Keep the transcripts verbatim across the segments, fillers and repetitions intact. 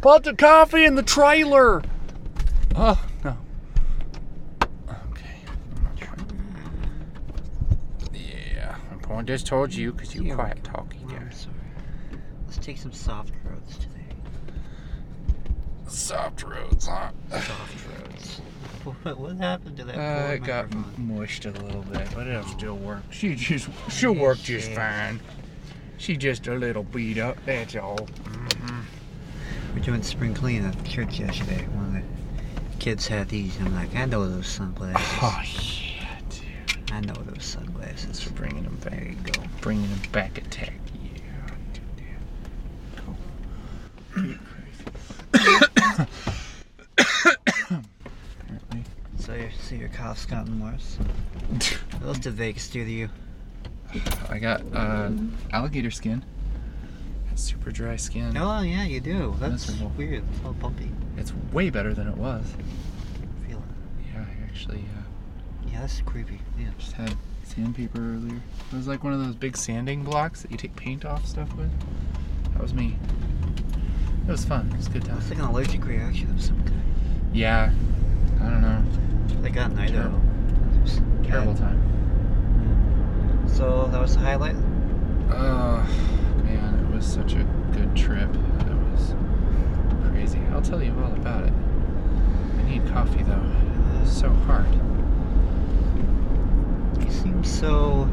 Put the coffee in the trailer. Oh, no. Okay. Yeah, I'm going just towards you because you quiet talking there. I'm sorry. Let's take some soft roads today. Soft roads, huh? Soft roads. What, what happened to that? Uh, it got mushed a little bit, but it'll still work. She just, she'll work just fine. She just a little beat up, that's all. Mm-hmm. We're doing spring clean at the church yesterday. One of the kids had these, and I'm like, I know those sunglasses. Oh, yeah, dude. I know those sunglasses. Thanks for bringing them back. There you go. Bringing them back attack. Yeah, dude. Cool. So, your, so your cough's gotten worse. What else did Vegas do to you? I got uh, alligator skin. Super dry skin. Oh yeah, you do. That's miserable. Weird. It's all bumpy. It's way better than it was. I feel it. Yeah, I actually. Uh, yeah, that's creepy. Yeah. Just had sandpaper earlier. It was like one of those big sanding blocks that you take paint off stuff with. That was me. It was fun. It was a good time. It's like an allergic reaction of some kind. Yeah. I don't know. They got in Idaho. Terrible, terrible time. Yeah. So that was the highlight? Uh, man, it was such a good trip. It was crazy. I'll tell you all about it. I need coffee though. It's so hard. You seem so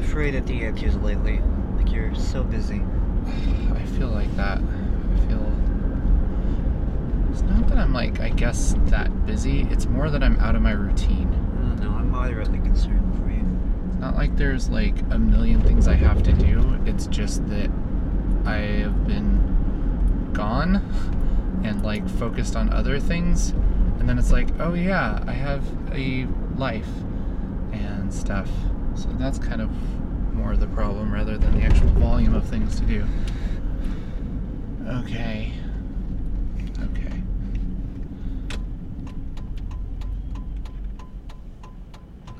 afraid at the edges lately. Like you're so busy. I feel like that. I feel... It's not that I'm like, I guess, that busy. It's more that I'm out of my routine. Oh, no, I'm moderately concerned for you. It's not like there's like a million things I have to do. It's just that I have been gone and like focused on other things. And then it's like, oh yeah, I have a life and stuff. So that's kind of more the problem rather than the actual volume of things to do. Okay. Okay.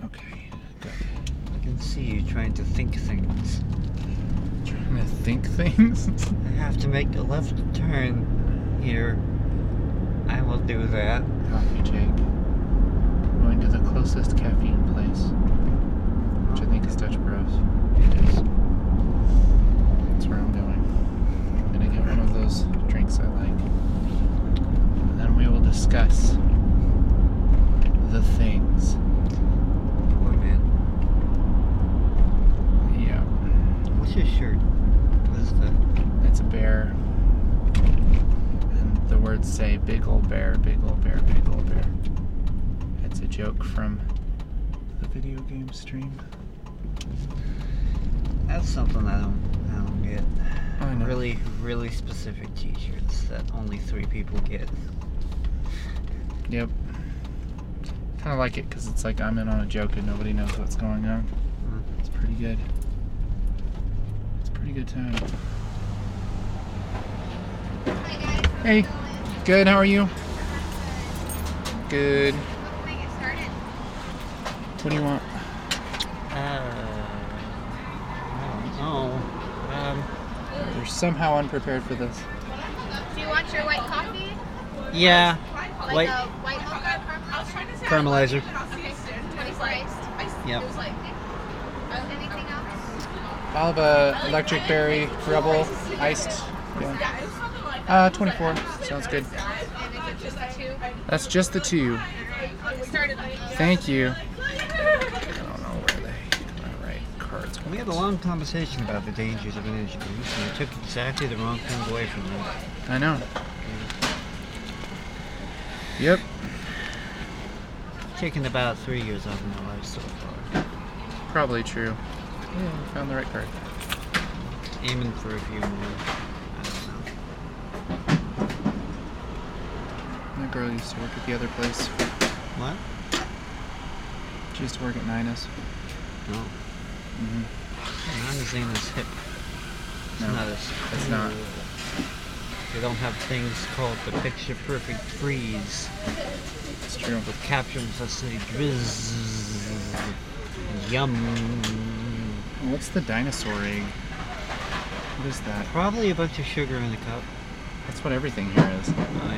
Okay, good. I can see you trying to think things. Trying to think things? I have to make a left turn here. I will do that. Coffee, Jake. Going to the closest caffeine place, which I think is Dutch Bros. It is. That's where I'm going. I'm gonna get one of those drinks I like. We will discuss the things. Poor man. Yeah. What's your shirt? What is that? It's a bear. And the words say, big ol' bear, big ol' bear, big ol' bear. It's a joke from the video game stream. That's something I don't, I don't get. I know. Really, really specific t-shirts that only three people get. Yep. Kind of like it because it's like I'm in on a joke and nobody knows what's going on. Mm-hmm. It's pretty good. It's a pretty good time. Hi guys. Hey. Going? Good. How are you? Good. When can I get started? What do you want? Uh. I don't know. Um. You're somehow unprepared for this. Do you want your white coffee? Yeah. Like white, a white mocha caramelizer. Caramelizer. Yep. Anything else? I'll have a electric berry rebel iced. Yeah. Uh, twenty-four. Sounds good. That's just the two. Thank you. We had a long conversation about the dangers of energy use, and it took exactly the wrong thing away from me. I know. Yep. Taken about three years off of my life so far. Probably true. Yeah, we found the right card. Aiming for a few more. I don't know. My girl used to work at the other place. What? She used to work at Nina's. No. Mm-hmm. Nina's ain't as hip. It's no, not as it's not. They don't have things called the picture perfect freeze. It's true. With captions that say drizz. Yum. What's the dinosaur egg? What is that? Probably a bunch of sugar in the cup. That's what everything here is. Oh yeah.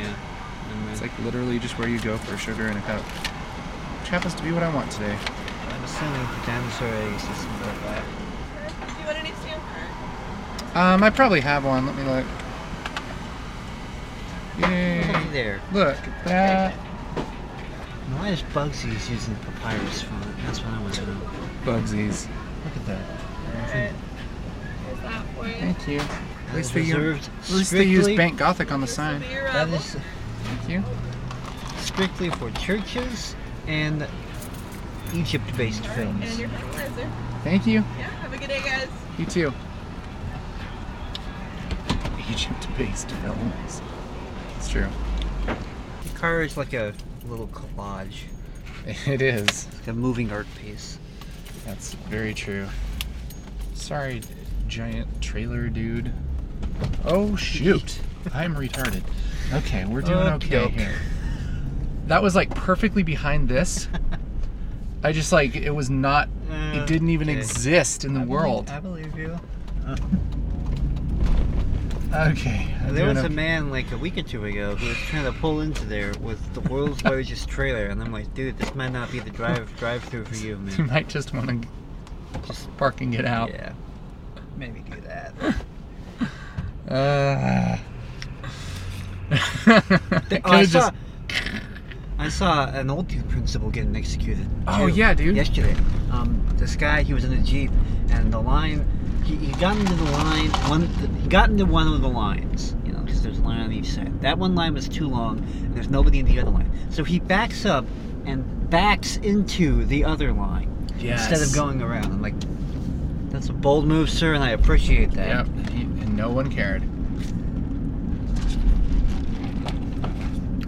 Anyway. It's like literally just where you go for sugar in a cup. Which happens to be what I want today. I'm assuming the dinosaur eggs is something like that. Do you want any sample? Um, I probably have one. Let me look. Yay. Look there. Look at that. Why is Bugsy's using the papyrus font? That's what I want to know. Bugsy's. Look at that. Right. Here's that for you. Thank you. At least, they use, at least they use Bank Gothic on the sign. That is, thank you. Strictly for churches and Egypt-based right, films. And your fertilizer. Thank you. Yeah, have a good day, guys. You too. Egypt-based films. It's true. The car is like a little collage. It is. It's like a moving art piece. That's very true. Sorry, giant trailer dude. Oh shoot! I'm retarded. Okay, we're doing okay, okay here. That was like perfectly behind this. I just like it was not. Uh, it didn't even okay. exist in the I world. Believe, I believe you. Uh, okay. I'm there was okay. a man like a week or two ago who was trying to pull into there with the world's largest trailer, and I'm like, dude, this might not be the drive drive-through for you, man. You might just want to just park and get out. Yeah. Maybe do that. Uh, I, I, just... saw, I saw an old dude principal getting executed. Oh, too, yeah, dude. Yesterday. Um, this guy, he was in a Jeep, and the line, he, he got into the line, one, he got into one of the lines, you know, because there's a line on each side. That one line was too long, and there's nobody in the other line. So he backs up and backs into the other line yes. instead of going around. I'm like, that's a bold move, sir, and I appreciate that. Yep, and no one cared.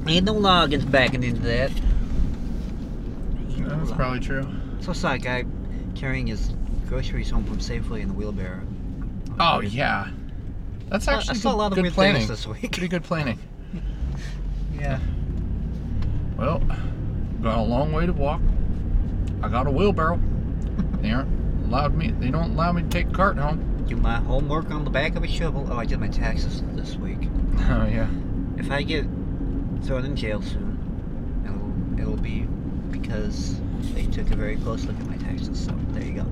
Ain't no law against backing into that. No That's law. Probably true. So I saw a guy carrying his groceries home from Safeway in the wheelbarrow. Oh, yeah. That's actually I saw good, a lot of good weird planning this week. Pretty good planning. Yeah. Well, got a long way to walk. I got a wheelbarrow. There. Allowed me, they don't allow me to take a cart home. Do my homework on the back of a shovel. Oh, I did my taxes this week. Oh, yeah. If I get thrown in jail soon, it'll, it'll be because they took a very close look at my taxes. So, there you go.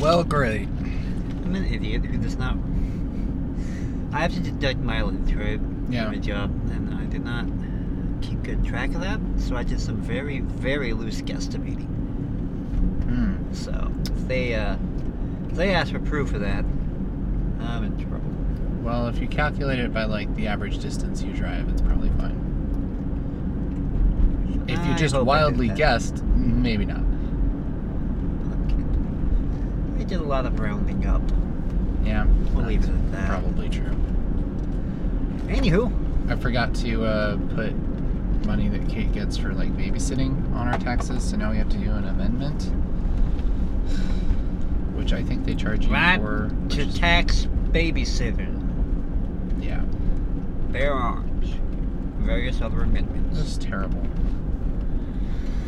Well, great. I'm an idiot who does not... I have to deduct mileage, right? Yeah. For my job, and I did not... keep good track of that, so I did some very, very loose guesstimating. Mm. So, if they, uh, if they ask for proof of that, I'm in trouble. Well, if you calculate it by, like, the average distance you drive, it's probably fine. If you just wildly guessed, maybe not. Okay. They did a lot of rounding up. Yeah. We'll leave it at that. Probably true. Anywho. I forgot to, uh, put... money that Kate gets for like babysitting on our taxes, so now we have to do an amendment, which I think they charge you right for to tax babysitter. Yeah. Bear arms. Various other amendments. That's terrible.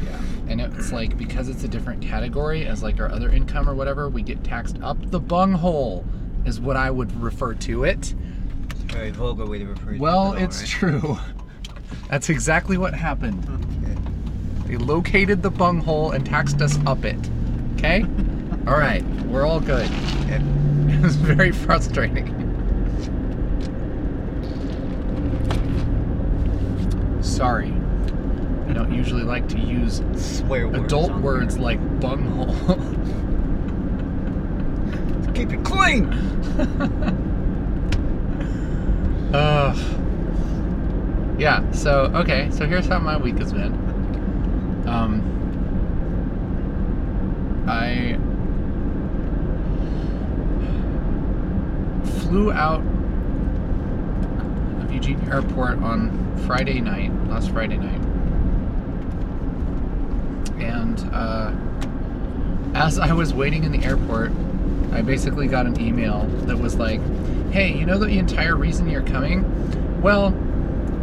Yeah. And it's like because it's a different category as like our other income or whatever, we get taxed up the bunghole is what I would refer to it. It's a very vulgar way to refer to it. Well, it's true. That's exactly what happened. Okay. They located the bunghole and taxed us up it. Okay? All right. We're all good. Okay. It was very frustrating. Sorry. I don't usually like to use swear words adult words there. Like bunghole. Keep it clean! Ugh. uh, Yeah, so, okay, so here's how my week has been. Um, I flew out of Eugene Airport on Friday night, last Friday night. And uh, as I was waiting in the airport, I basically got an email that was like, hey, you know the entire reason you're coming? Well...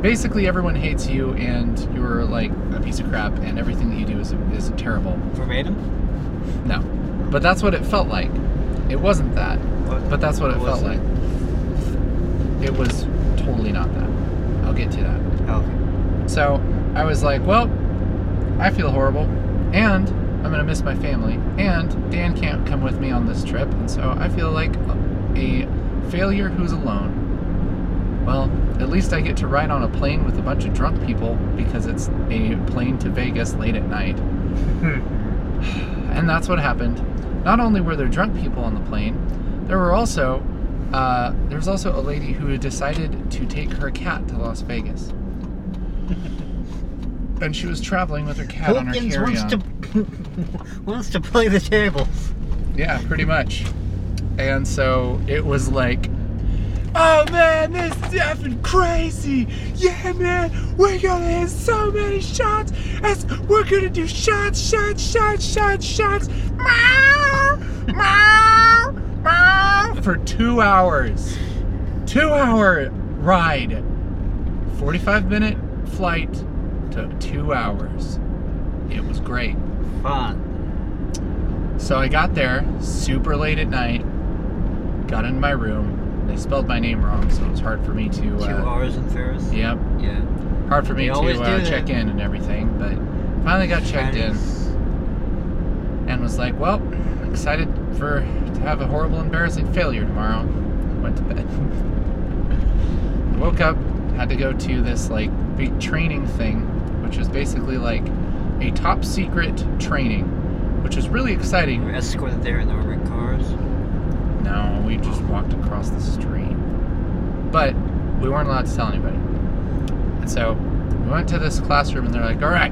basically, everyone hates you, and you're like a piece of crap, and everything that you do is is terrible. Verbatim? No, but that's what it felt like. It wasn't that, what? but that's what it what felt like. It? it was totally not that. I'll get to that. Okay. So I was like, well, I feel horrible, and I'm going to miss my family, and Dan can't come with me on this trip, and so I feel like a failure who's alone. Well, at least I get to ride on a plane with a bunch of drunk people because it's a plane to Vegas late at night. And that's what happened. Not only were there drunk people on the plane, there were also uh, there was also a lady who had decided to take her cat to Las Vegas. And she was traveling with her cat Hopkins on her carry-on. Wants to, wants to play the tables. Yeah, pretty much. And so it was like, oh man, this is effing crazy. Yeah man, we're gonna hit so many shots. As we're gonna do shots, shots, shots, shots, shots. Meow, meow, meow. For two hours. Two hour ride. forty-five minute flight took two hours. It was great. Fun. So I got there super late at night, got into my room. They spelled my name wrong, so it was hard for me to... Uh, Two R's and Ferris? Yep. Yeah. Hard for me to uh, check in and everything, but finally got checked in and was like, well, excited for to have a horrible, embarrassing failure tomorrow. Went to bed. I woke up, had to go to this like big training thing, which was basically like a top secret training, which was really exciting. We were escorted there in the red cars? No, we just walked across the street. But we weren't allowed to tell anybody. And so we went to this classroom and they're like, all right,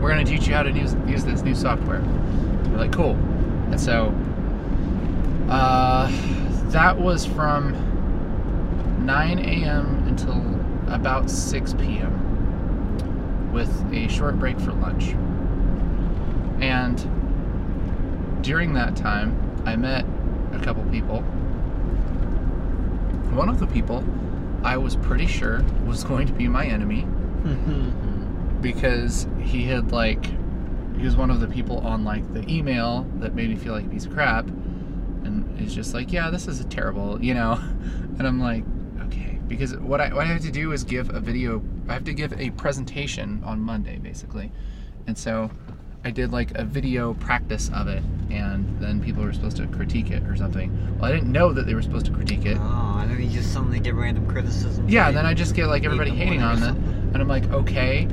we're going to teach you how to use, use this new software. We're like, cool. And so uh, that was from nine a.m. until about six p.m. with a short break for lunch. And during that time, I met a couple people. One of the people I was pretty sure was going to be my enemy because he had like, he was one of the people on like the email that made me feel like a piece of crap. And it's just like, yeah, this is a terrible, you know? And I'm like, okay, because what I, what I have to do is give a video, I have to give a presentation on Monday basically. And so I did like a video practice of it, and then people were supposed to critique it or something. Well, I didn't know that they were supposed to critique it. Oh, and then you just suddenly get random criticism. Yeah, and then I just get like everybody hating on it, and I'm like, okay.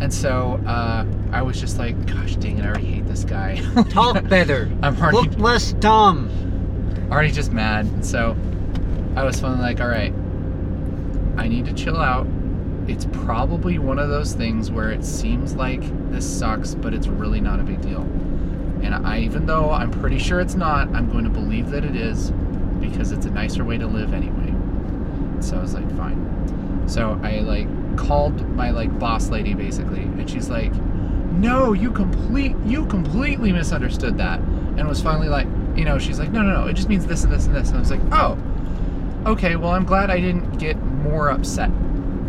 And so uh, I was just like, gosh dang it, I already hate this guy. Talk better. I'm already look less dumb. Already just mad. And so I was feeling like, all right, I need to chill out. It's probably one of those things where it seems like this sucks, but it's really not a big deal. And I, even though I'm pretty sure it's not, I'm going to believe that it is because it's a nicer way to live anyway. So I was like, fine. So I like called my like boss lady basically, and she's like, no, you complete, you completely misunderstood that. And was finally like, you know, she's like, no, no, no, it just means this and this and this. And I was like, oh, okay, well, I'm glad I didn't get more upset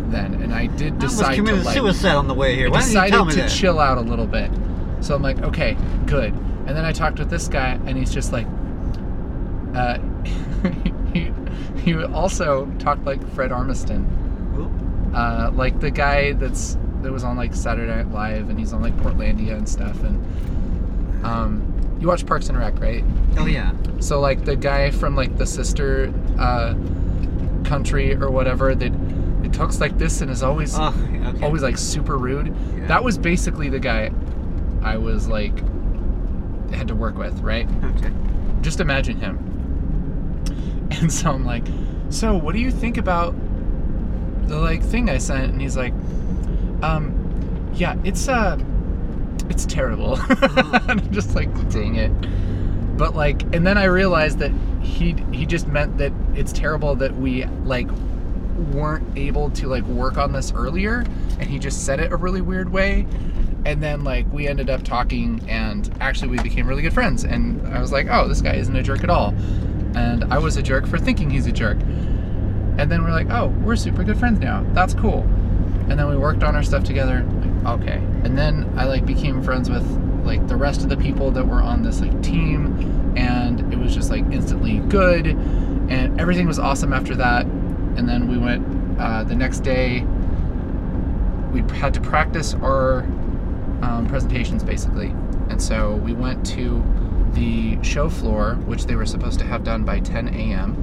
then, and I did decide I was committed to like, suicide on the way here. Why I decided didn't you tell me to that? Chill out a little bit. So I'm like, okay, good. And then I talked with this guy, and he's just like, uh, he, he also talked like Fred Armisen, uh, like the guy that's that was on like Saturday Night Live, and he's on like Portlandia and stuff. And um, you watch Parks and Rec, right? Oh yeah. So like the guy from like the sister uh, country or whatever that. It talks like this and is always oh, okay. always like super rude. Yeah. That was basically the guy I was like had to work with, right? Okay. Just imagine him. And so I'm like, so what do you think about the like thing I sent? And he's like, um, yeah, it's uh it's terrible. And I'm just like, dang it. But like, and then I realized that he he just meant that it's terrible that we like weren't able to like work on this earlier, and he just said it a really weird way, and then like we ended up talking, and actually we became really good friends, and I was like, oh, this guy isn't a jerk at all, and I was a jerk for thinking he's a jerk, and then we're like, oh, we're super good friends now, that's cool. And then we worked on our stuff together, like, okay. And then I like became friends with like the rest of the people that were on this like team, and it was good, and everything was awesome after that. And then we went uh, the next day. We had to practice our um, presentations, basically. And so we went to the show floor, which they were supposed to have done by ten a.m.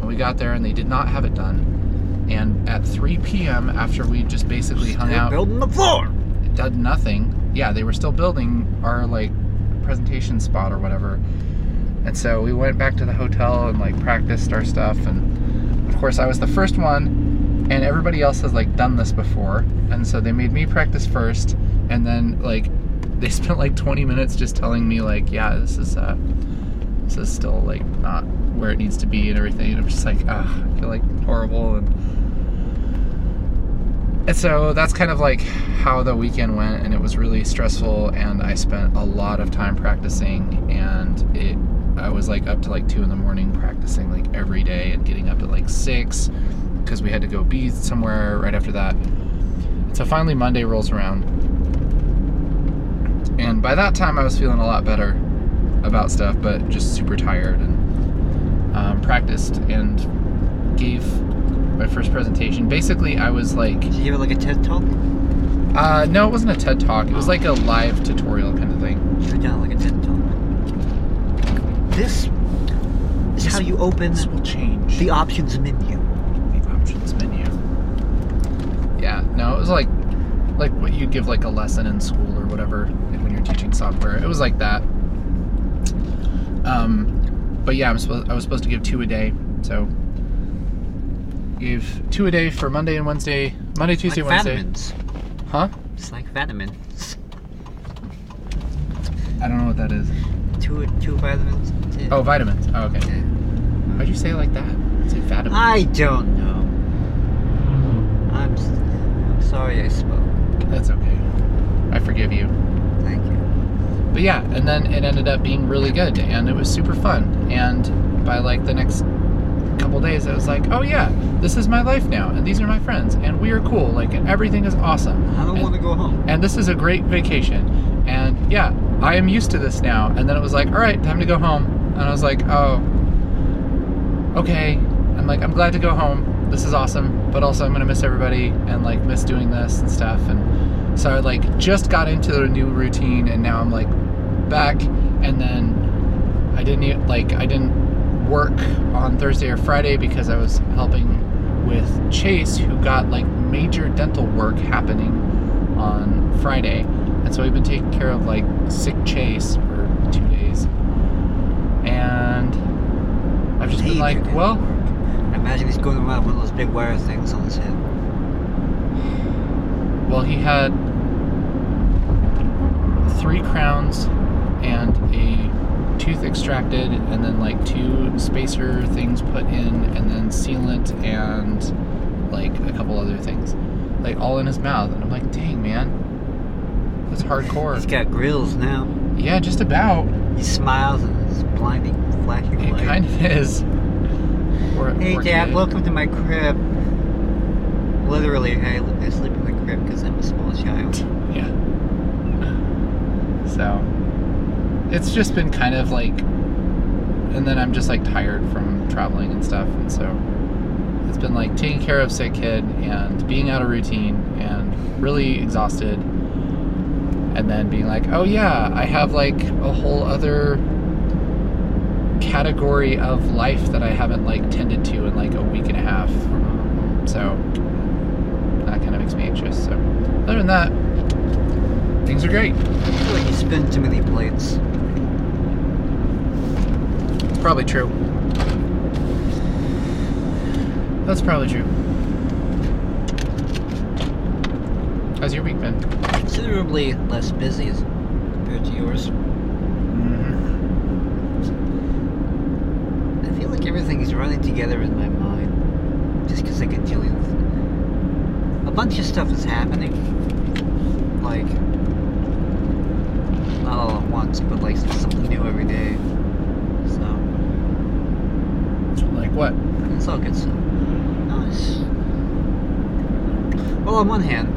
And we got there, and they did not have it done. And at three p.m., after we just basically hung out, building the floor, it did nothing. Yeah, they were still building our like presentation spot or whatever. And so we went back to the hotel and like practiced our stuff. And of course, I was the first one, and everybody else has like done this before. And so they made me practice first, and then like. They spent like twenty minutes just telling me like, yeah, this is uh, this is still like not where it needs to be and everything. And I'm just like, ah, I feel like horrible. And and so that's kind of like how the weekend went, and it was really stressful. And I spent a lot of time practicing, and it I was like up to like two in the morning practicing like every day, and getting up at like six because we had to go be somewhere right after that. And so finally Monday rolls around. And by that time, I was feeling a lot better about stuff, but just super tired, and um, practiced and gave my first presentation. Basically, I was like... Did you give it like a TED Talk? Uh, no, it wasn't a TED Talk. It was like a live tutorial kind of thing. You should have done like a TED Talk. This is this how you open this will change. the options menu. The options menu. Yeah, no, it was like like what you'd give like a lesson in school or whatever. Teaching software. It was like that. Um, but yeah, I'm supposed, I was supposed to give two a day. So give two a day for Monday and Wednesday. Monday, Tuesday, like Wednesday. Vitamins. Huh? It's like vitamins. I don't know what that is. Two two vitamins. Two. Oh, vitamins. Oh, okay. Yeah. Why'd you say it like that? Say vitamins. I don't know. I'm, I'm sorry I spoke. That's okay. I forgive you. Thank you. But yeah, and then it ended up being really good, and it was super fun. And by like the next couple days, I was like, oh yeah, this is my life now, and these are my friends, and we are cool, like, and everything is awesome. I don't and, want to go home. And this is a great vacation. And yeah, I am used to this now. And then it was like, all right, time to go home. And I was like, oh, okay. I'm like, I'm glad to go home. This is awesome. But also I'm going to miss everybody and like miss doing this and stuff. And so I like just got into a new routine, and now I'm like back, and then I didn't even, like I didn't work on Thursday or Friday because I was helping with Chase, who got like major dental work happening on Friday, and so we've been taking care of like sick Chase for two days, and I've just major been like, well, I imagine he's going around one of those big wire things on his head. Well, he had three crowns and a tooth extracted, and then like two spacer things put in, and then sealant and like a couple other things, like all in his mouth. And I'm like, dang, man, that's hardcore. He's got grills now. Yeah, just about. He smiles and it's blinding, flashing light. It kind of is. Or, hey, or Dad, welcome to my crib. Literally, I, I sleep in my crib because I'm a small child. Yeah. So, it's just been kind of like, and then I'm just like tired from traveling and stuff, and so it's been like taking care of sick kid and being out of routine and really exhausted, and then being like, oh yeah, I have like a whole other category of life that I haven't like tended to in like a week and a half, so... that kind of makes me anxious. So, other than that, things are great. I feel like you spin too many plates. It's probably true. That's probably true. How's your week been? Considerably less busy compared to yours. Mm-hmm. I feel like everything is running together in my mind, just because I can deal with. A bunch of stuff is happening, like, not all at once, but like something new every day, so. Like what? It's all good stuff. Nice. Well, on one hand,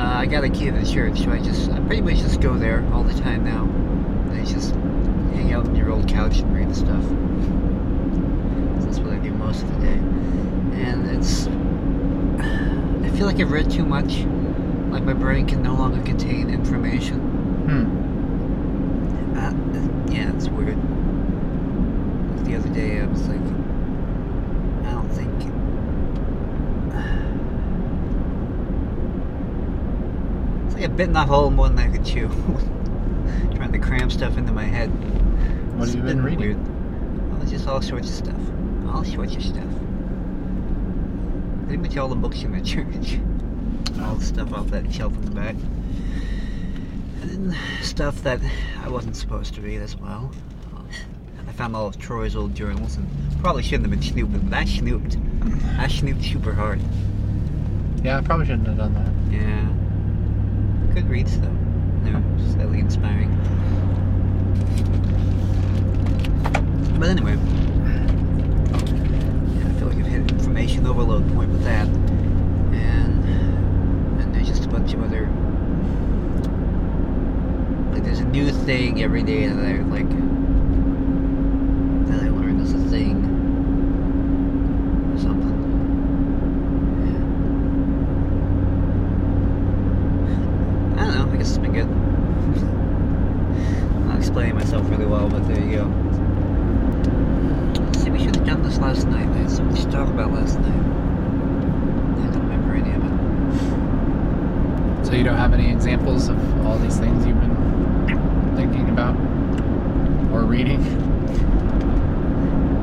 uh, I got a key to the church, so I just, I pretty much just go there all the time now, and I just hang out in your old the couch and read the stuff. So that's what I do most of the day. And it's... I feel like I've read too much. Like my brain can no longer contain information. Hmm. I, yeah, it's weird. Like the other day I was like... I don't think... It's like I've bitten off a hole more than I could chew. Trying to cram stuff into my head. What it's have you been, been reading? Weird. Well, it's just all sorts of stuff. All sorts of stuff. Pretty much all the books in the church. All the stuff off that shelf in the back. And then stuff that I wasn't supposed to read as well. I found all of Troy's old journals and probably shouldn't have been snooping, but I snooped. I snooped super hard. Yeah, I probably shouldn't have done that. Yeah. Good reads though. They were slightly inspiring. But anyway. Yeah, I feel like I've hit an information overload point with that. Bunch of other, like there's a new thing every day that I like that I learn as a thing or something. Yeah. I don't know, I guess it's been good. I'm not explaining myself really well, but there you go. See, we should have done this last night. I had so much to talk about last night. I don't remember any of it. So you don't have any examples of all these things you've been thinking about or reading?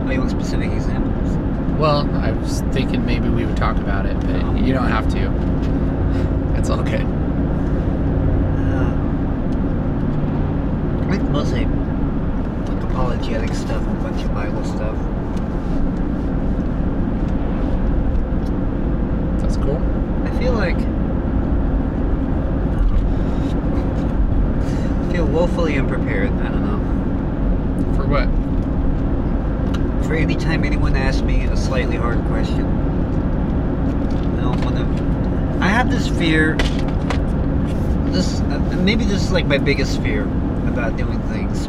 Oh, you want specific examples? Well, I was thinking maybe we would talk about it, but oh. You don't have to. It's all good. Uh, I think mostly like apologetic stuff, a bunch of Bible stuff. That's cool. I feel like... woefully unprepared. I don't know. For what? For any time anyone asks me a slightly hard question. I don't want to... I have this fear... This... Uh, maybe this is like my biggest fear about doing things.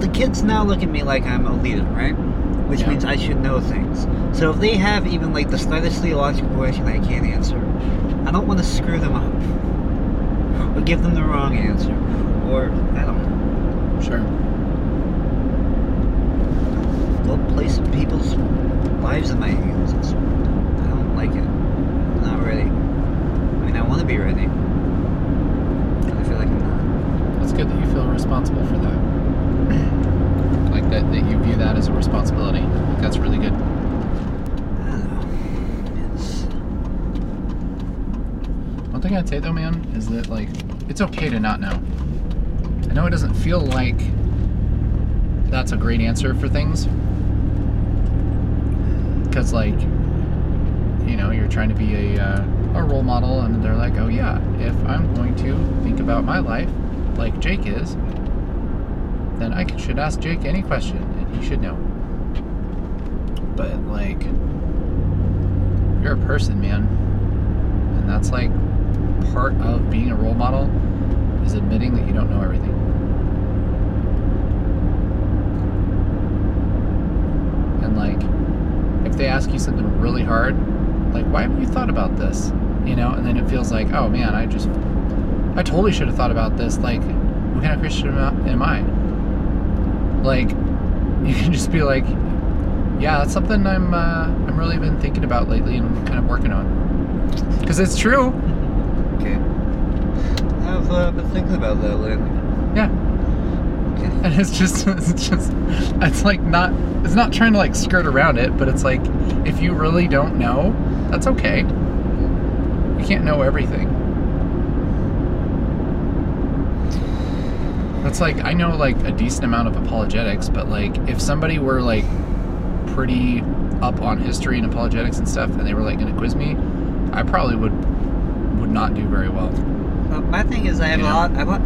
The kids now look at me like I'm a leader, right? Which yeah. means I should know things. So if they have even like the slightest theological question I can't answer, I don't want to screw them up. Or give them the wrong answer. Or, I don't know. Sure. Go play some people's lives in my hands. It's, I don't like it. I'm not ready. I mean, I want to be ready. And I feel like I'm not. That's good that you feel responsible for that. Like that, that you view that as a responsibility. That's really good. Thing I'd say though, man, is that like it's okay to not know. I know it doesn't feel like that's a great answer for things, because like you know you're trying to be a uh, a role model, and they're like, oh yeah, if I'm going to think about my life like Jake is, then I should ask Jake any question and he should know. But like you're a person, man, and that's like part of being a role model is admitting that you don't know everything. And like if they ask you something really hard, like why haven't you thought about this, you know, and then it feels like, oh man, I just I totally should have thought about this. Like what kind of Christian am I? Like you can just be like, yeah, that's something I'm uh, I'm really been thinking about lately and kind of working on, because it's true. Okay. I've uh, been thinking about that lately. Yeah. Okay. And it's just, it's just, it's like not, it's not trying to like skirt around it, but it's like, if you really don't know, that's okay. You can't know everything. That's like, I know like a decent amount of apologetics, but like if somebody were like pretty up on history and apologetics and stuff, and they were like going to quiz me, I probably would would not do very well. Well, my thing is I have you know? a lot I have a,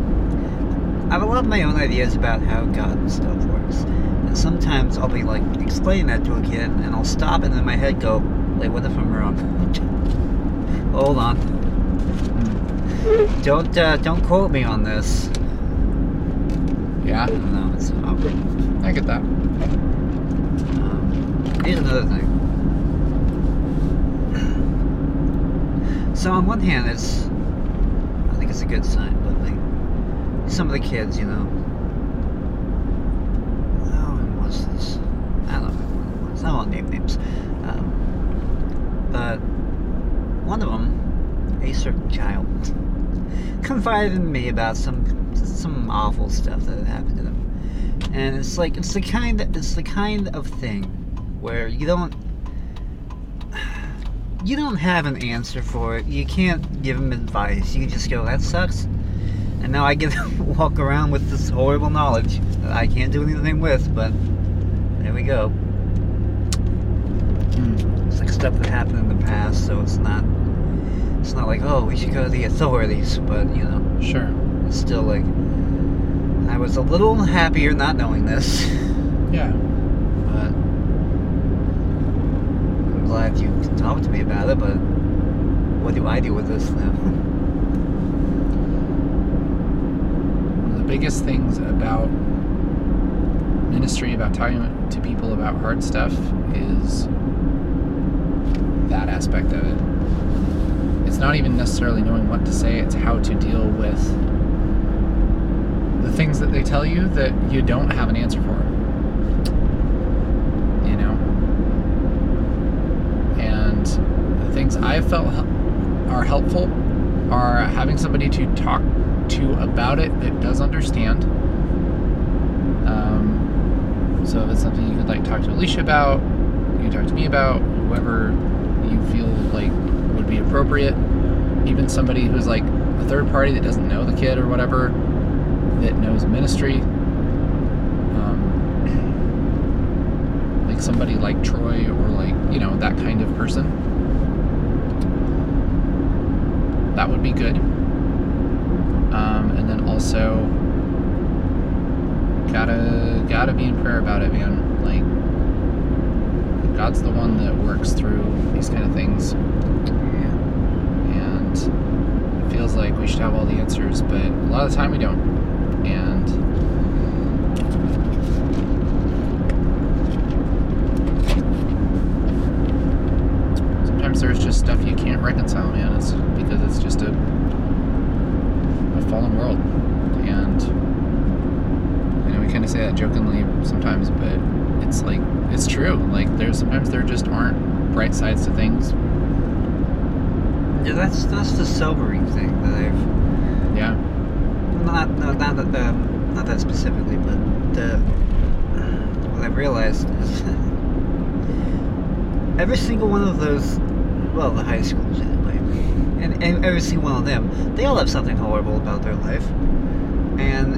I have a lot of my own ideas about how God and stuff works, and sometimes I'll be like explaining that to a kid and I'll stop and in my head go, wait, what if I'm wrong? Hold on. don't uh, don't quote me on this. Yeah? I don't know, it's awkward. I get that. Um, here's another thing. So on one hand, it's, I think it's a good sign, but like, some of the kids, you know, oh, and what's this? I don't know, it's not all name names. Um, but one of them, a certain child, confided in me about some some awful stuff that had happened to them, and it's like it's the kind of, it's the kind of thing where you don't you don't have an answer for it. You can't give them advice. You just go, that sucks, and now I get to walk around with this horrible knowledge that I can't do anything with. But there we go. Mm. It's like stuff that happened in the past, so it's not. It's not like, oh, we should go to the authorities, but, you know. Sure. It's still like, I was a little happier not knowing this. Yeah. But I'm glad you talked to me about it, but what do I do with this now? One of the biggest things about ministry, about talking to people about hard stuff, is that aspect of it. It's not even necessarily knowing what to say, it's how to deal with the things that they tell you that you don't have an answer for. You know? And the things I felt are helpful are having somebody to talk to about it that does understand. Um, so if it's something you could like talk to Alicia about, you can talk to me about, whoever you feel like would be appropriate. Even somebody who's like a third party that doesn't know the kid or whatever, that knows ministry, um, like somebody like Troy or like, you know, that kind of person, that would be good. Um, and then also gotta gotta be in prayer about it, man. Like, God's the one that works through these kind of things. It feels like we should have all the answers, but a lot of the time we don't. And sometimes there's just stuff you can't reconcile, man. It's because it's just a, a fallen world. And I know we kind of say that jokingly sometimes, but it's like, it's true. Like, there's sometimes there just aren't bright sides to things. Yeah, that's that's the sobering thing that I've. Yeah. Not no, not that the, not that specifically, but the, what I've realized is every single one of those, well, the high schoolers anyway, and, and every single one of them, they all have something horrible about their life, and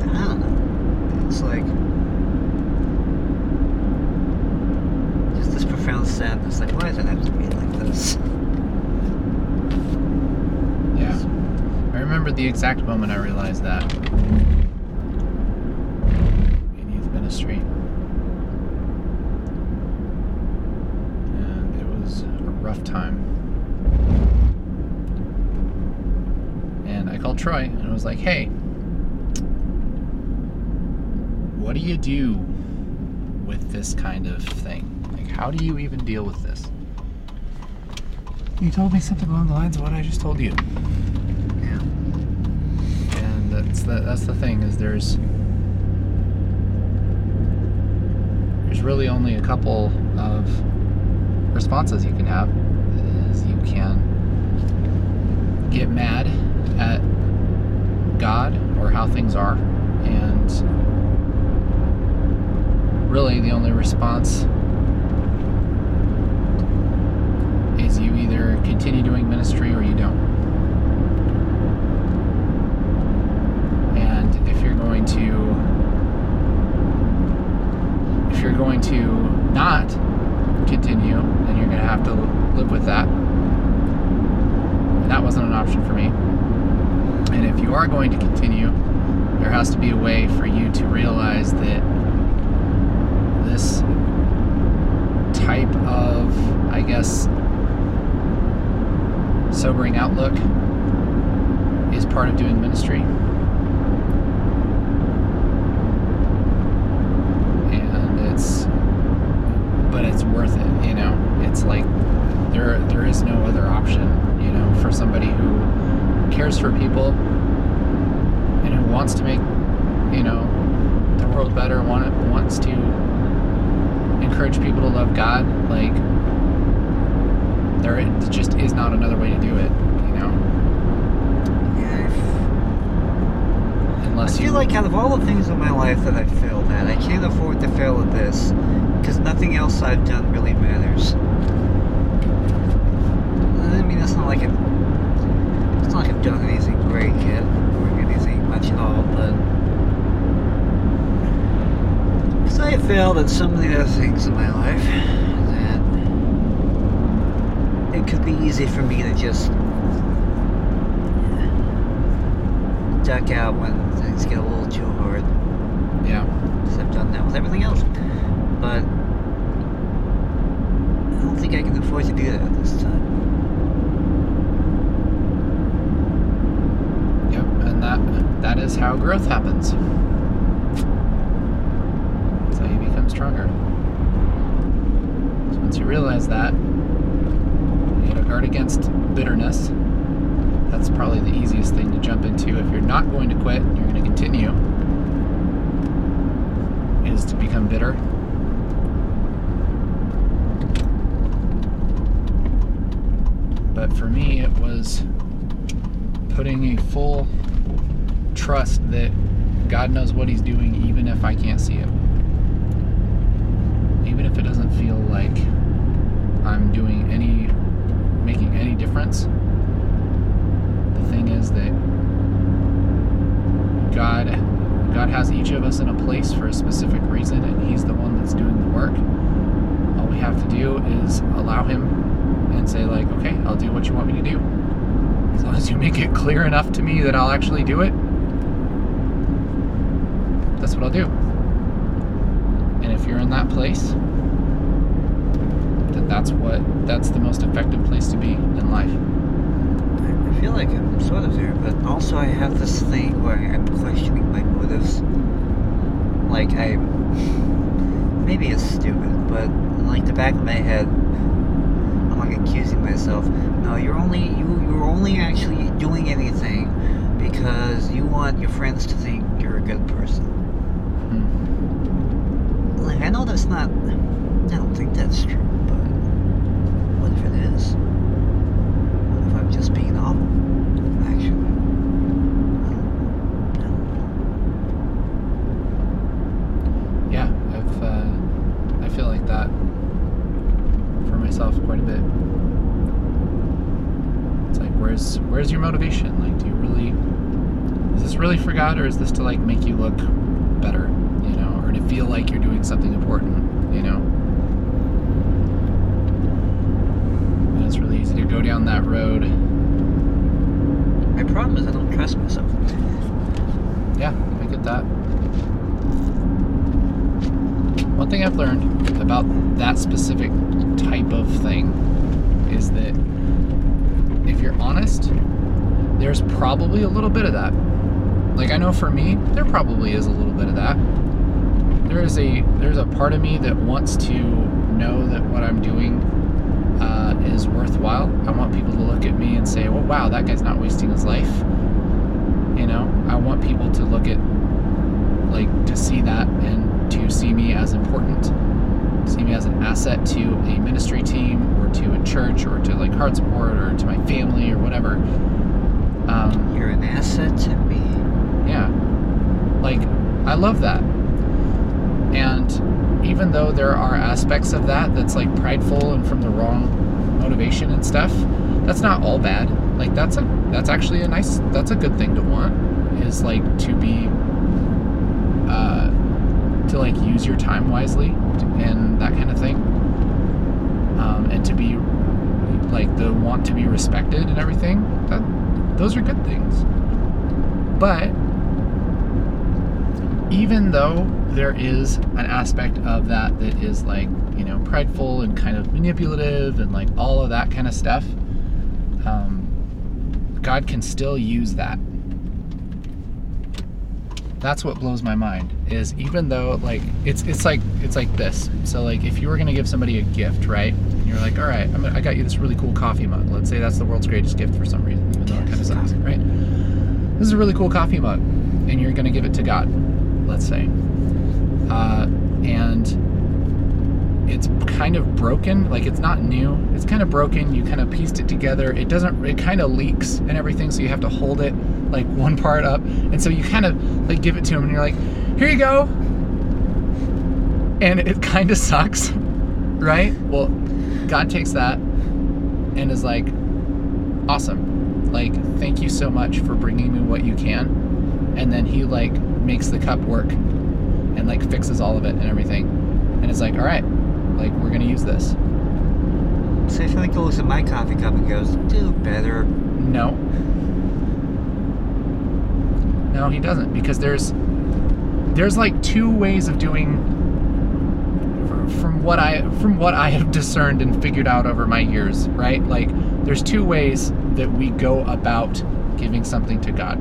I don't know. It's like just this profound sadness. Like, why does it have to be like this? Yeah. I remember the exact moment I realized that in youth ministry. And it was a rough time. And I called Troy and I was like, hey, what do you do with this kind of thing? How do you even deal with this? You told me something along the lines of what I just told you. Yeah. And that's the, that's the thing, is there's... There's really only a couple of responses you can have. Is you can get mad at God or how things are. And really the only response is you either continue doing ministry or you don't. And if you're going to, if you're going to not continue, then you're going to have to live with that. And that wasn't an option for me. And if you are going to continue, there has to be a way for you to realize that this type of, I guess, sobering outlook is part of doing ministry. wants to make, you know, the world better, want it, wants to encourage people to love God, like, there just is not another way to do it, you know? Yeah. Unless you... I feel like out of all the things in my life that I failed at, I can't afford to fail at this, because nothing else I've done really matters. I mean, it's not like it... It's not like I've done anything great yet, or anything much at all, but... Because I failed at so many other things in my life that it could be easy for me to just duck out when things get a little too hard. Yeah. Because I've done that with everything else. But I don't think I can afford to do that this time. That, that is how growth happens. That's how you become stronger. So once you realize that, you know, guard against bitterness. That's probably the easiest thing to jump into if you're not going to quit and you're going to continue, is to become bitter. But for me, it was putting a full... trust that God knows what he's doing, even if I can't see it, even if it doesn't feel like I'm doing any making any difference. The thing is that God God has each of us in a place for a specific reason, and he's the one that's doing the work. All we have to do is allow him and say, like, okay, I'll do what you want me to do, as long as you make it clear enough to me that I'll actually do it. That's what I'll do. And if you're in that place, then that's what that's the most effective place to be in life. I feel like I'm sort of there, but also I have this thing where I'm questioning my motives. Like, I maybe it's stupid, but like the back of my head, I'm like accusing myself. No, you're only you you're only actually doing anything because you want your friends to think you're a good person. Like, I know that's not, I don't think that's true, but what if it is? What if I'm just being awful, actually? I don't, I don't know. Yeah, I've, uh, I feel like that for myself quite a bit. It's like, where's, where's your motivation? Like, do you really, is this really for God, or is this to, like, make you look better? Or to feel like you're doing something important, you know? And it's really easy to go down that road. My problem is I don't trust myself. Yeah, I get that. One thing I've learned about that specific type of thing is that if you're honest, there's probably a little bit of that. Like, I know for me, there probably is a little bit of that. There is a there's a part of me that wants to know that what I'm doing uh, is worthwhile. I want people to look at me and say, well, wow, that guy's not wasting his life. You know, I want people to look at, like, to see that and to see me as important, see me as an asset to a ministry team or to a church or to, like, Heart Support or to my family or whatever. Um, You're an asset to me. Yeah. Like, I love that. And even though there are aspects of that that's, like, prideful and from the wrong motivation and stuff, that's not all bad. Like, that's a that's actually a nice that's a good thing to want, is, like, to be uh, to, like, use your time wisely and that kind of thing, um, and to be, like, the want to be respected and everything. That those are good things. But even though there is an aspect of that that is, like, you know, prideful and kind of manipulative and, like, all of that kind of stuff, um, God can still use that. That's what blows my mind, is even though, like, it's it's like it's like this. So, like, if you were gonna give somebody a gift, right? And you're like, all right, I'm gonna, I got you this really cool coffee mug. Let's say that's the world's greatest gift for some reason, even though it kind of sucks, right? this is a really cool coffee mug, and you're going to give it to God, let's say. Uh, and it's kind of broken. Like, it's not new. It's kind of broken. You kind of pieced it together. It doesn't, it kind of leaks and everything, so you have to hold it, like, one part up. And so you kind of, like, give it to him, and you're like, here you go. And it kind of sucks, right? Well, God takes that and is like, awesome. Like, thank you so much for bringing me what you can. And then he, like, makes the cup work and, like, fixes all of it and everything. And it's like, all right, like, we're going to use this. So I feel like he looks at my coffee cup and goes, do better. No. No, he doesn't. Because there's, there's like, two ways of doing... From what I from what I have discerned and figured out over my years, right? Like, there's two ways that we go about giving something to God.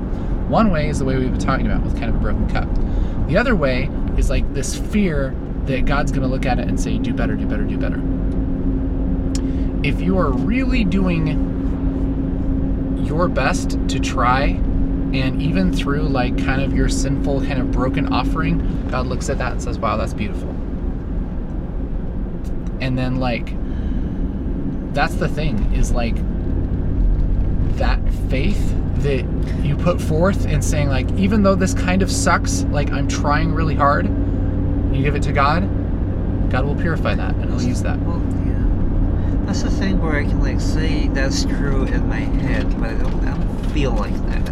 One way is the way we've been talking about, with kind of a broken cup. The other way is like this fear that God's going to look at it and say, do better, do better, do better. If you are really doing your best to try, and even through like kind of your sinful, kind of broken offering, God looks at that and says, wow, that's beautiful. And then, like, that's the thing, is, like, that faith that you put forth in saying, like, even though this kind of sucks, like, I'm trying really hard, you give it to God, God will purify that, and He'll use that. Well, yeah. That's the thing where I can, like, say that's true in my head, but I don't, I don't feel like that.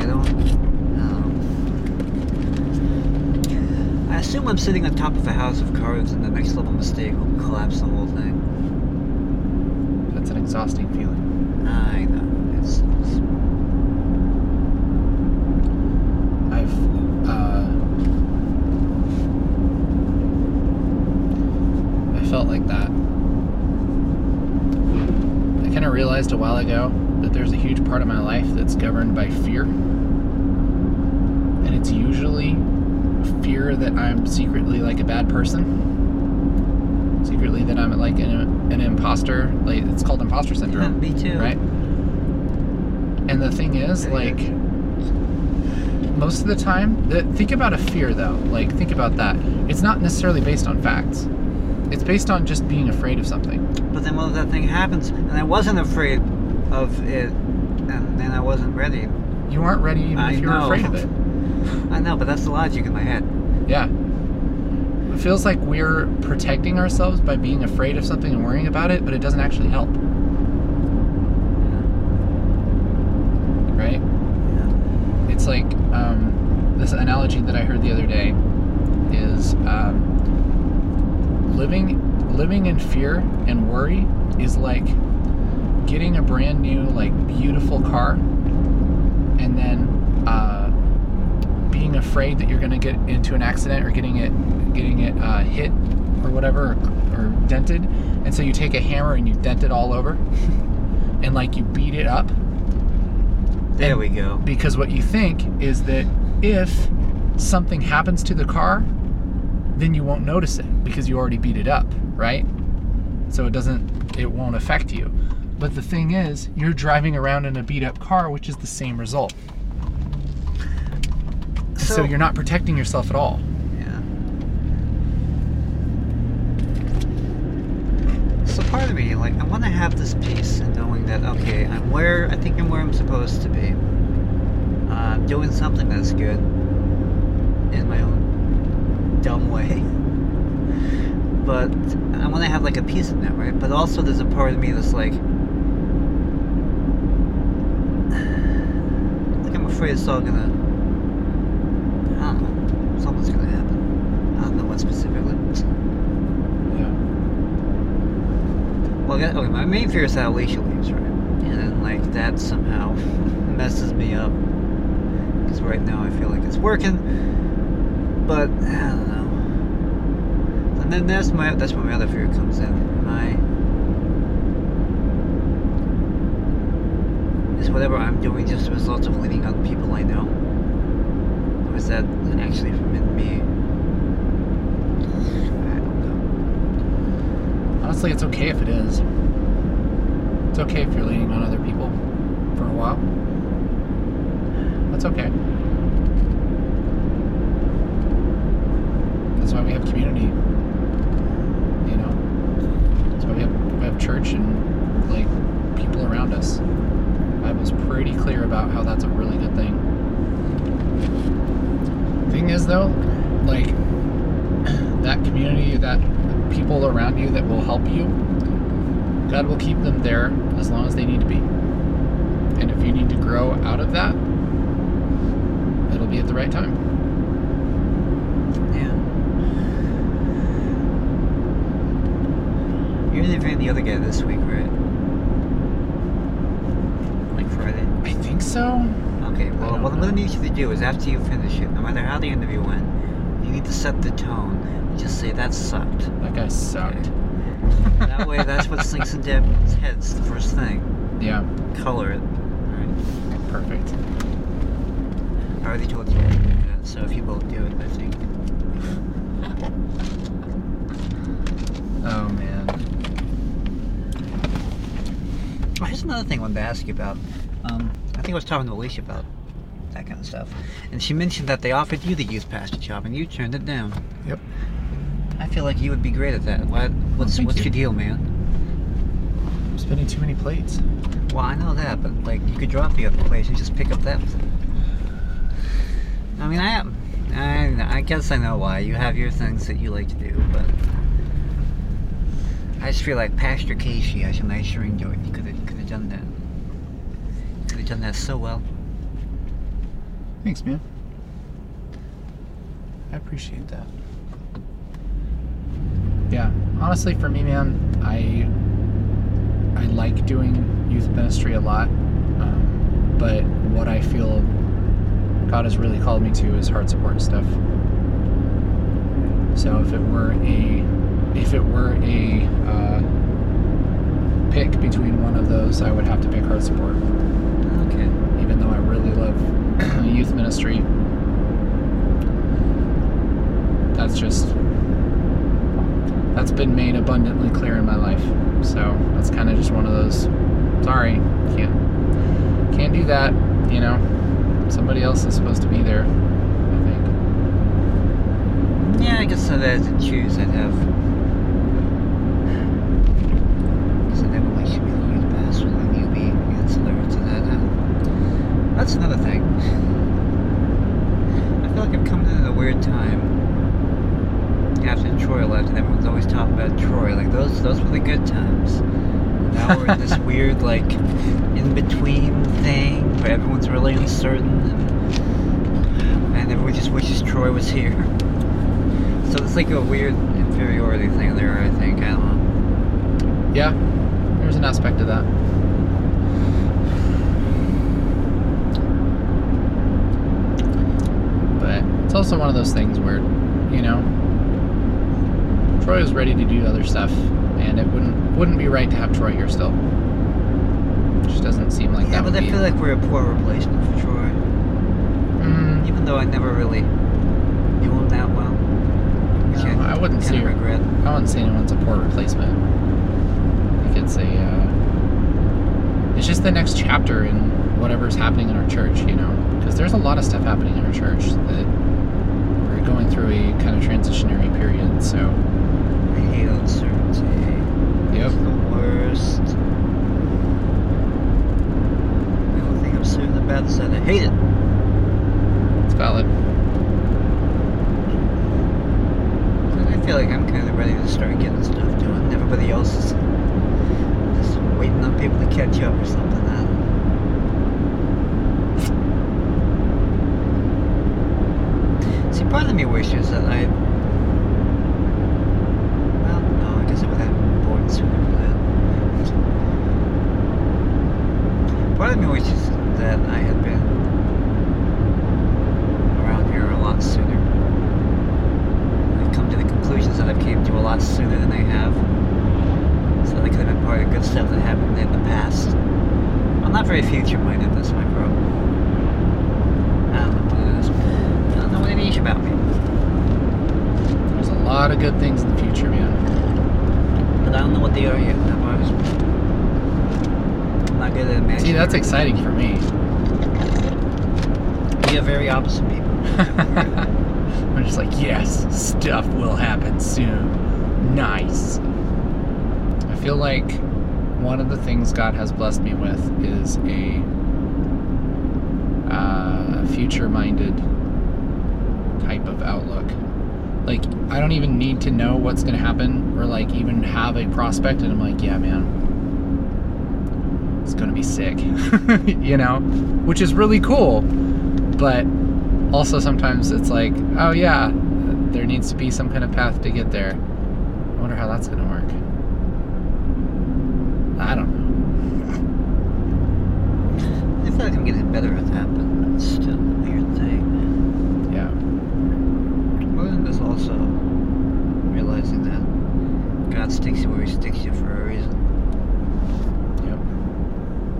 I don't... I assume I'm sitting on top of a house of cards and the next little mistake will collapse the whole thing. That's an exhausting feeling. I know. It sucks. I've, uh... I felt like that. I kind of realized a while ago that there's a huge part of my life that's governed by fear. And it's usually... fear that I'm secretly like a bad person, secretly that I'm like an, an imposter. Like, it's called imposter syndrome. Yeah, me too. Right? And the thing is, yeah, like, yeah. most of the time, the, think about a fear though. Like, think about that. It's not necessarily based on facts. It's based on just being afraid of something. But then, when that thing happens, and I wasn't afraid of it, and then I wasn't ready. You aren't ready even I if you're know. afraid of it. I know, but that's the logic in my head. Yeah. It feels like we're protecting ourselves by being afraid of something and worrying about it, but it doesn't actually help. Yeah. Right? Yeah. It's like, um, this analogy that I heard the other day is um, living living in fear and worry is like getting a brand new, like, beautiful car and then... Uh, being afraid that you're going to get into an accident or getting it getting it uh, hit or whatever, or, or dented, and so you take a hammer and you dent it all over and like you beat it up. There and we go. Because what you think is that if something happens to the car, then you won't notice it because you already beat it up, right? So it doesn't, it won't affect you. But the thing is, you're driving around in a beat up car, which is the same result. So, so you're not protecting yourself at all. Yeah. So part of me, like, I want to have this peace in knowing that, okay, I'm where, I think I'm where I'm supposed to be. Uh, I'm doing something that's good in my own dumb way. But I want to have, like, a peace in that, right? But also there's a part of me that's like, like, I'm afraid it's all going to, I don't know. Something's going to happen. I don't know what specifically. Yeah. Well, okay, my main fear is that Alicia leaves, right? And then, like, that somehow messes me up. Because right now I feel like it's working. But, I don't know. And then that's, my, that's where my other fear comes in. My... Is whatever I'm doing just a result of leaning on people I know? Is that actually from me? I don't know. Honestly, it's okay if it is. It's okay if you're leaning on other people for a while. That's okay. That's why we have community. You know? That's why we have, we have church and, like, people around us. I was pretty clear about how that's a really good thing. Thing is, though, like, that community, that people around you that will help you, God will keep them there as long as they need to be. And if you need to grow out of that, it'll be at the right time. Yeah. You're interviewing the other guy this week, right? Like Friday? I think so. Okay, well, what I'm going to need you to do is after you finish it, no matter how the interview went, you need to set the tone. Just say, that sucked. That guy sucked. Okay. That way, that's what sinks into everyone's heads, the first thing. Yeah. Color it. Alright. Perfect. I already told you to do that, so if you both do it, I think. Oh, man. Oh, here's another thing I wanted to ask you about. Um, I think I was talking to Alicia about that kind of stuff. And she mentioned that they offered you the youth pastor job, and you turned it down. Yep. I feel like you would be great at that. What, what's what's your deal, man? I'm spinning too many plates. Well, I know that, but like you could drop the other plates and just pick up that. I mean, I, I, I guess I know why. You have your things that you like to do, but I just feel like Pastor Casey, I should I sure enjoyed. You could have could have done that. You could have done that so well. Thanks, man. I appreciate that. Yeah, honestly, for me, man, I I like doing youth ministry a lot, um, but what I feel God has really called me to is heart support stuff. So if it were a if it were a uh, pick between one of those, I would have to pick heart support. Okay. Even though I really love youth ministry, that's just. That's been made abundantly clear in my life. So that's kind of just one of those, sorry, can't can't do that, you know. Somebody else is supposed to be there, I think. Yeah, I guess so there's a choose I'd have. So that would should be the youth pastor and you be ancillary to that. Huh? That's another thing. I feel like I'm coming in at a weird time. After Troy left, and everyone's always talking about Troy. Like those, those were the good times. Now we're in this weird, like, in-between thing where everyone's really uncertain, and, and everyone just wishes Troy was here. So it's like a weird inferiority thing there. I think I don't know. Yeah, there's an aspect of that. But it's also one of those things where, you know. Troy was ready to do other stuff, and it wouldn't wouldn't be right to have Troy here still. It just doesn't seem like yeah, that would be... Yeah, but I feel like we're a poor replacement for Troy. Mm. Even though I never really knew him that well. No, I, I wouldn't say... Regret. I wouldn't say anyone's a poor replacement. I could say, uh... It's just the next chapter in whatever's happening in our church, you know? Because there's a lot of stuff happening in our church that we're going through a kind of transitionary period, so... I hate uncertainty. Yep. It's the worst. The only thing I'm certain about is that I hate it. It's valid. I feel like I'm kind of ready to start getting stuff done. Everybody else is just waiting on people to catch up or something. Huh? See, part of me wishes that I... Part of me wishes that I had been around here a lot sooner. I've come to the conclusions that I've came to a lot sooner than I have. So that I could have been part of good stuff that happened in the past. I'm not very future-minded, that's my problem. I don't know, I don't know what it is about me. There's a lot of good things in the future, man. But I don't know what they are yet. I'm always... not good at imagining. See, that's exciting for me. We are very opposite people. I'm just like, yes, stuff will happen soon. Nice. I feel like one of the things God has blessed me with is a uh, future-minded type of outlook. Like, I don't even need to know what's going to happen or, like, even have a prospect. And I'm like, yeah, man, it's going to be sick, you know, which is really cool. But also sometimes it's like, oh, yeah, there needs to be some kind of path to get there. I wonder how that's going to work. I don't know. I feel like I'm getting better at that, but it's still a weird thing. Yeah. It's also realizing that God sticks you where He sticks you for a reason. Yep.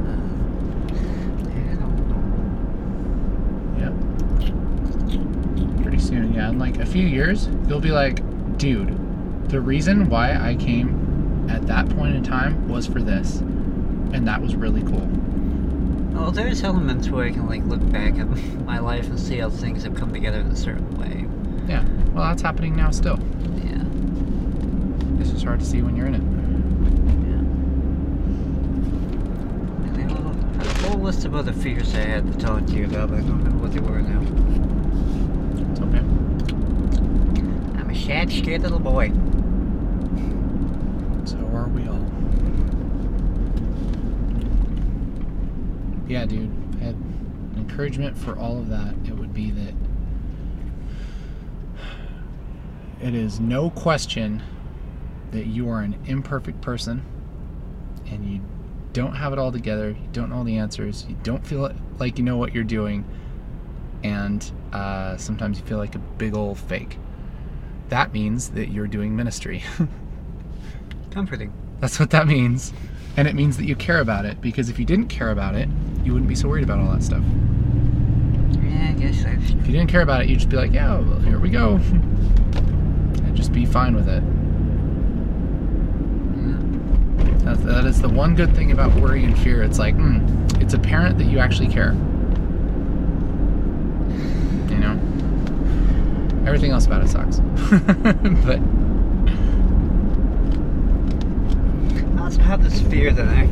Uh, yeah, I don't know. Yep. Pretty soon, yeah. In like a few years, you'll be like, dude, the reason why I came at that point in time was for this. And that was really cool. Well, there's elements where I can like look back at my life and see how things have come together in a certain way. Yeah, well, that's happening now still. Yeah. It's just hard to see when you're in it. Yeah. And then a, a whole list of other fears I had to talk to you about, but I don't know what they were now. It's okay. I'm a sad, scared little boy. So are we all. Yeah, dude. I had encouragement for all of that. It would be that it is no question that you are an imperfect person and you don't have it all together. You don't know all the answers. You don't feel like you know what you're doing. And uh, sometimes you feel like a big old fake. That means that you're doing ministry. Comforting. That's what that means. And it means that you care about it, because if you didn't care about it, you wouldn't be so worried about all that stuff. Yeah, I guess so. If you didn't care about it, you'd just be like, yeah, well, here we go. Just be fine with it. Yeah. That, that is the one good thing about worry and fear. It's like, mm, it's apparent that you actually care. You know? Everything else about it sucks. But I also have this fear that I,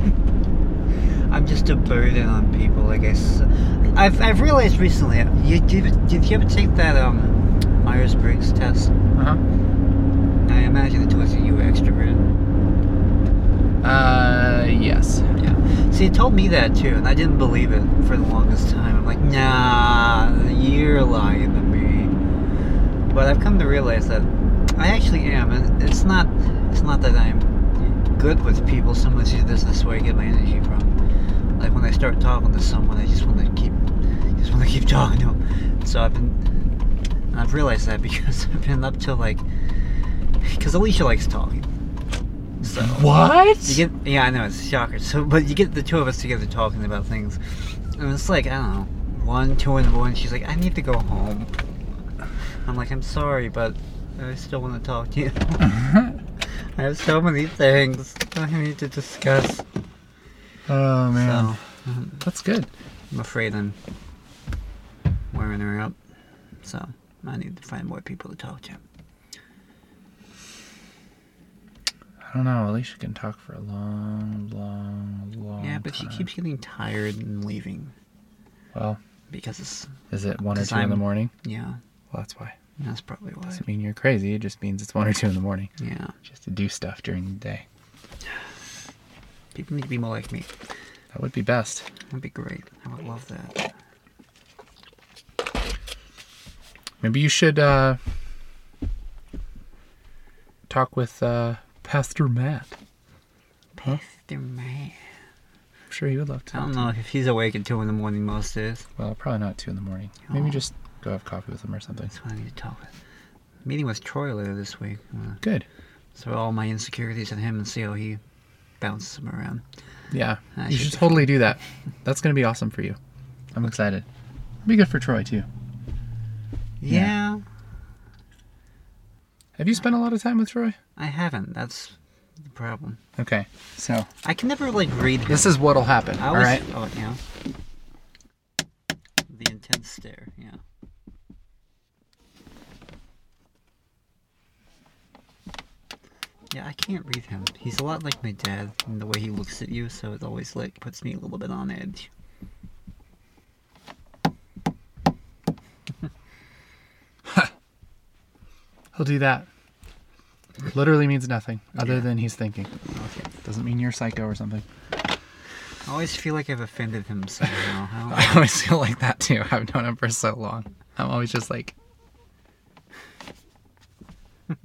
I'm just a burden on people. Like I, I've, I've realized recently, you, did, did you ever take that um, Myers-Briggs test? Uh-huh. I imagine it was a you extrovert. Uh, yes. Yeah. See, it told me that too, and I didn't believe it for the longest time. I'm like, nah, you're lying to me. But I've come to realize that I actually am, and it's not, it's not that I'm good with people so much as this is where I get my energy from. Like when I start talking to someone, I just want to keep, just want to keep talking to them. So I've been. I've realized that because I've been up till like, because Alicia likes talking. So what? You get, yeah, I know it's a shocker. So, but you get the two of us together talking about things, and it's like I don't know, one, two in the morning. She's like, I need to go home. I'm like, I'm sorry, but I still want to talk to you. Uh-huh. I have so many things I need to discuss. Oh man, so, um, that's good. I'm afraid I'm wearing her up, so. I need to find more people to talk to. I don't know. Alicia can talk for a long, long, long time. Yeah, but time. She keeps getting tired and leaving. Well. Because it's... Is it one or two I'm, in the morning? Yeah. Well, that's why. That's probably why. Doesn't mean you're crazy. It just means it's one or two in the morning. Yeah. Just to do stuff during the day. People need to be more like me. That would be best. That would be great. I would love that. Maybe you should uh, talk with uh, Pastor Matt. Huh? Pastor Matt. I'm sure he would love to. I don't know if he's awake at two in the morning most days. Well, probably not two in the morning. Oh. Maybe just go have coffee with him or something. That's what I need to talk with. Meeting with Troy later this week. Uh, Good. So all my insecurities in him and see how he bounces them around. Yeah, I you should, should totally do that. That's going to be awesome for you. I'm excited. It'll be good for Troy, too. Yeah. yeah. Have you spent a lot of time with Troy? I haven't. That's the problem. Okay. So I can never like read. This is what'll happen. I always, all right. Oh yeah. The intense stare. Yeah. Yeah, I can't read him. He's a lot like my dad in the way he looks at you, so it always like puts me a little bit on edge. He'll do that. Literally means nothing other yeah. than he's thinking. Okay. Doesn't mean you're psycho or something. I always feel like I've offended him somehow. I, I always feel like that too. I've known him for so long. I'm always just like... I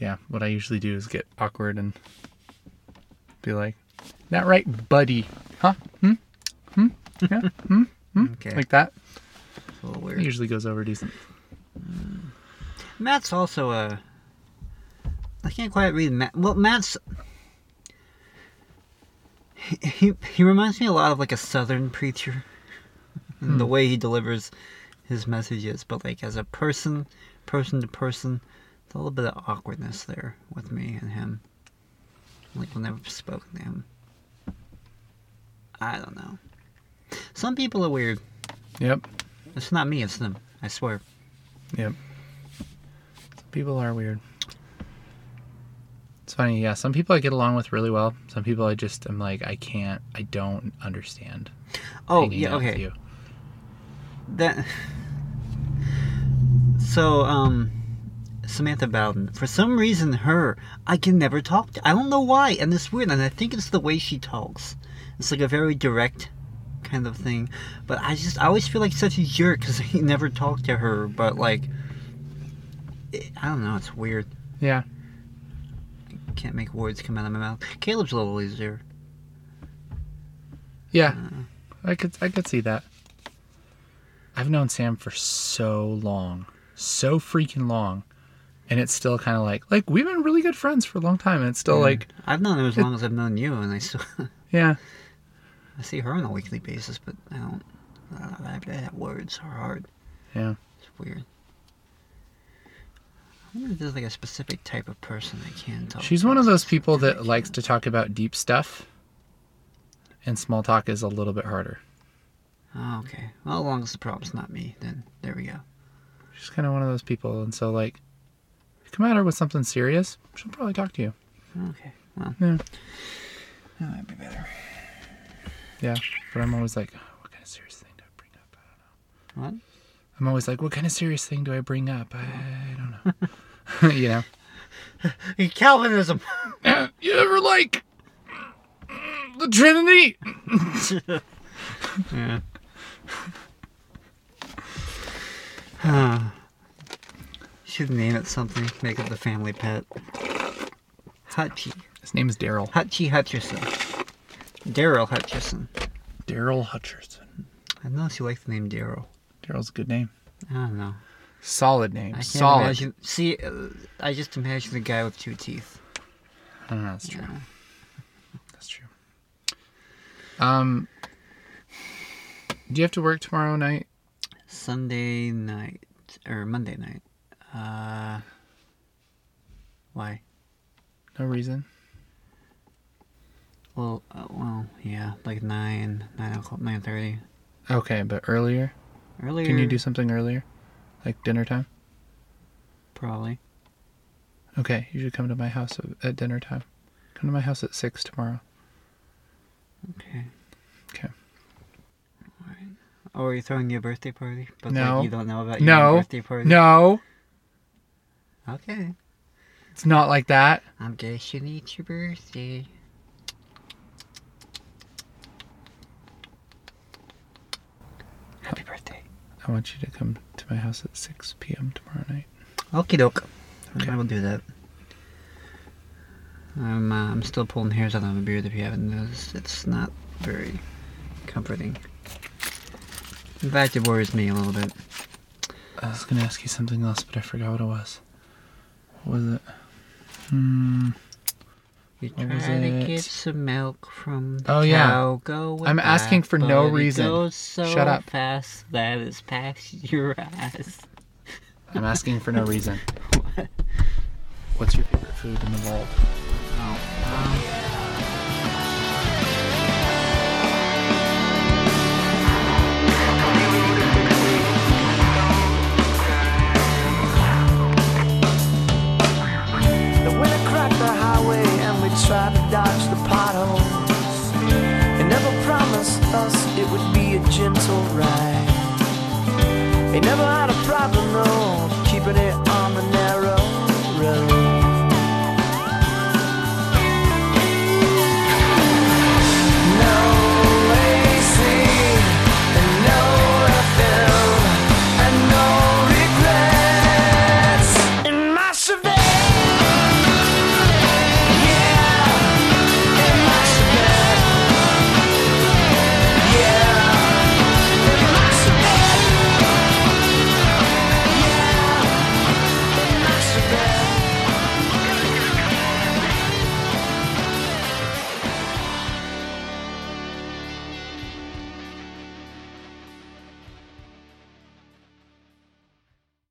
yeah, what I usually do is get awkward and be like, not right, buddy. Huh? Hmm? Hmm? Yeah? Hmm? Hmm? Okay. Like that. It's a little weird. It usually goes over decent. Mm. Matt's also a... I can't quite read Matt. Well, Matt's... He, he, he reminds me a lot of like a southern preacher. Mm. The way he delivers his messages. But like as a person, person to person, there's a little bit of awkwardness there with me and him. Like whenever I've spoken to him. I don't know. Some people are weird. Yep. It's not me, it's them. I swear. Yep. Some people are weird. It's funny, yeah. Some people I get along with really well. Some people I just am like, I can't, I don't understand. Oh, yeah, okay. You. That. So, um, Samantha Bowden. For some reason, her, I can never talk to. I don't know why, and it's weird, and I think it's the way she talks. It's like a very direct kind of thing, but I just I always feel like such a jerk because I never talked to her, but like it, I don't know, it's weird. Yeah, I can't make words come out of my mouth. Caleb's a little easier. Yeah, uh, I could I could see that. I've known Sam for so long, so freaking long, and it's still kind of like like we've been really good friends for a long time, and it's still yeah. like I've known him as it, long as I've known you, and I still yeah. I see her on a weekly basis, but I don't... I don't words are hard. Yeah. It's weird. I wonder if there's like a specific type of person I can talk to. She's one of those people that likes to talk about deep stuff, and small talk is a little bit harder. Oh, okay. Well, as long as the problem's not me, then there we go. She's kind of one of those people, and so like, if you come at her with something serious, she'll probably talk to you. Okay, well. Yeah. Well, that'd be better. Yeah, but I'm always like, oh, what kind of serious thing do I bring up? I don't know. What? I'm always like, what kind of serious thing do I bring up? I don't know. You know? Calvinism. You ever like the Trinity? Yeah. uh, should name it something. Make it the family pet. Hutchie. His name is Daryl. Hutchie Hutcherson. Daryl Hutcherson. Daryl Hutcherson. I don't know if you like the name Daryl. Daryl's a good name. I don't know. Solid name. I can't Solid. Imagine, see, uh, I just imagine the guy with two teeth. I don't know. That's true. Yeah. That's true. Um, do you have to work tomorrow night? Sunday night or Monday night? Uh, why? No reason. Well, uh, well, yeah, like nine, nine o'clock, nine thirty. Okay, but earlier. Earlier. Can you do something earlier, like dinner time? Probably. Okay, you should come to my house at dinner time. Come to my house at six tomorrow. Okay. Okay. All right. Oh, are you throwing your birthday party? But no. Like, you don't know about your no. birthday party. No. Okay. It's not like that. I'm guessing it's your birthday. Happy birthday. I want you to come to my house at six p.m. tomorrow night. Okie doke. Okay. I will do that. I'm, uh, I'm still pulling hairs out of my beard if you haven't noticed. It's not very comforting. In fact, it worries me a little bit. I was going to ask you something else, but I forgot what it was. What was it? Hmm... You try to get some milk from the oh, cow. Yeah. Go with I'm that, asking for no reason. It goes so Shut up. Fast that it's past your eyes. I'm asking for no reason. What? What's your favorite food in the world? Oh, wow. Try to dodge the potholes. They never promised us it would be a gentle ride. They never had a problem, no, keeping it